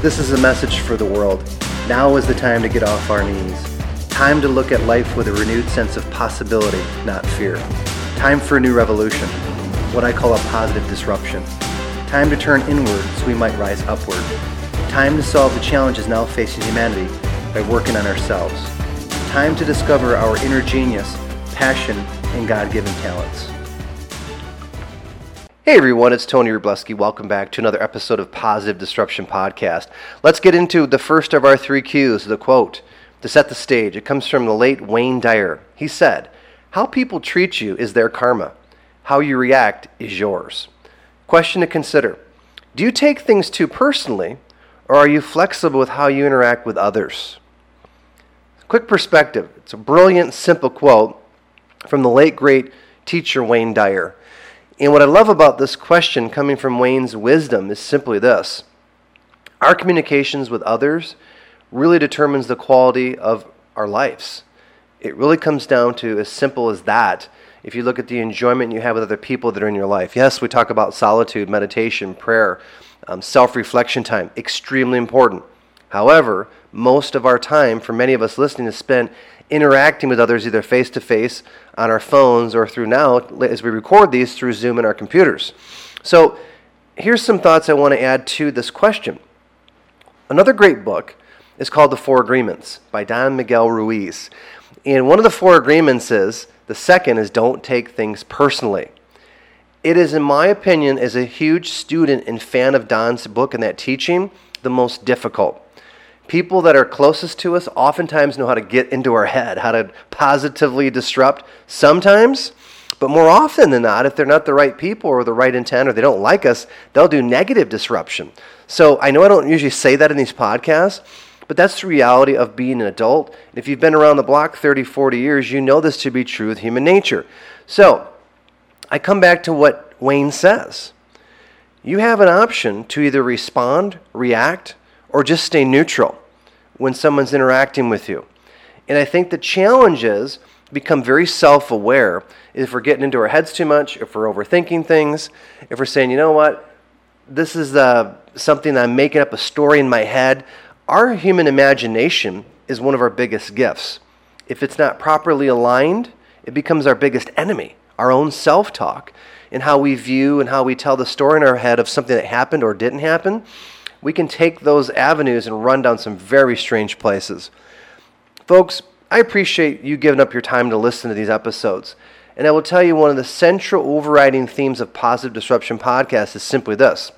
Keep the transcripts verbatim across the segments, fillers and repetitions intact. This is a message for the world. Now is the time to get off our knees. Time to look at life with a renewed sense of possibility, not fear. Time for a new revolution, what I call a positive disruption. Time to turn inward so we might rise upward. Time to solve the challenges now facing humanity by working on ourselves. Time to discover our inner genius, passion, and God-given talents. Hey everyone, it's Tony Rubleski. Welcome back to another episode of Positive Disruption Podcast. Let's get into the first of our three Qs, the quote, to set the stage. It comes from the late Wayne Dyer. He said, "How people treat you is their karma. How you react is yours." Question to consider. Do you take things too personally, or are you flexible with how you interact with others? Quick perspective. It's a brilliant, simple quote from the late, great teacher Wayne Dyer. And what I love about this question coming from Wayne's wisdom is simply this. Our communications with others really determines the quality of our lives. It really comes down to as simple as that if you look at the enjoyment you have with other people that are in your life. Yes, we talk about solitude, meditation, prayer, um, self-reflection time, extremely important. However, most of our time, for many of us listening, is spent interacting with others either face-to-face on our phones or through now, as we record these, through Zoom and our computers. So here's some thoughts I want to add to this question. Another great book is called The Four Agreements by Don Miguel Ruiz. And one of the four agreements is, the second is don't take things personally. It is, in my opinion, as a huge student and fan of Don's book and that teaching, the most difficult. People that are closest to us oftentimes know how to get into our head, how to positively disrupt sometimes, but more often than not, if they're not the right people or the right intent or they don't like us, they'll do negative disruption. So I know I don't usually say that in these podcasts, but that's the reality of being an adult. If you've been around the block thirty, forty years, you know this to be true with human nature. So I come back to what Wayne says. You have an option to either respond, react, or just stay neutral when someone's interacting with you. And I think the challenge is become very self-aware if we're getting into our heads too much, if we're overthinking things, if we're saying, you know what, this is uh, something I'm making up a story in my head. Our human imagination is one of our biggest gifts. If it's not properly aligned, it becomes our biggest enemy, our own self-talk, and how we view and how we tell the story in our head of something that happened or didn't happen. We can take those avenues and run down some very strange places. Folks, I appreciate you giving up your time to listen to these episodes. And I will tell you one of the central overriding themes of Positive Disruption Podcast is simply this.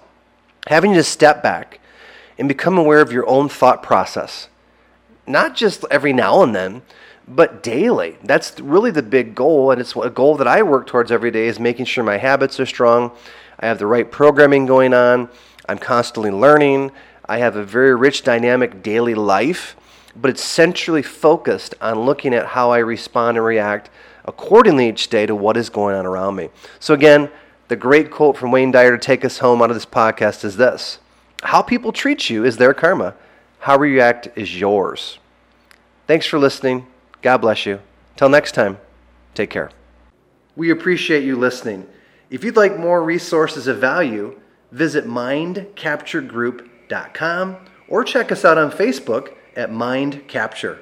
Having you to step back and become aware of your own thought process. Not just every now and then, but daily. That's really the big goal, and it's a goal that I work towards every day is making sure my habits are strong, I have the right programming going on, I'm constantly learning, I have a very rich, dynamic daily life, but it's centrally focused on looking at how I respond and react accordingly each day to what is going on around me. So again, the great quote from Wayne Dyer to take us home out of this podcast is this. How people treat you is their karma. How you react is yours. Thanks for listening. God bless you. Till next time, take care. We appreciate you listening. If you'd like more resources of value, visit mind capture group dot com or check us out on Facebook at Mind Capture.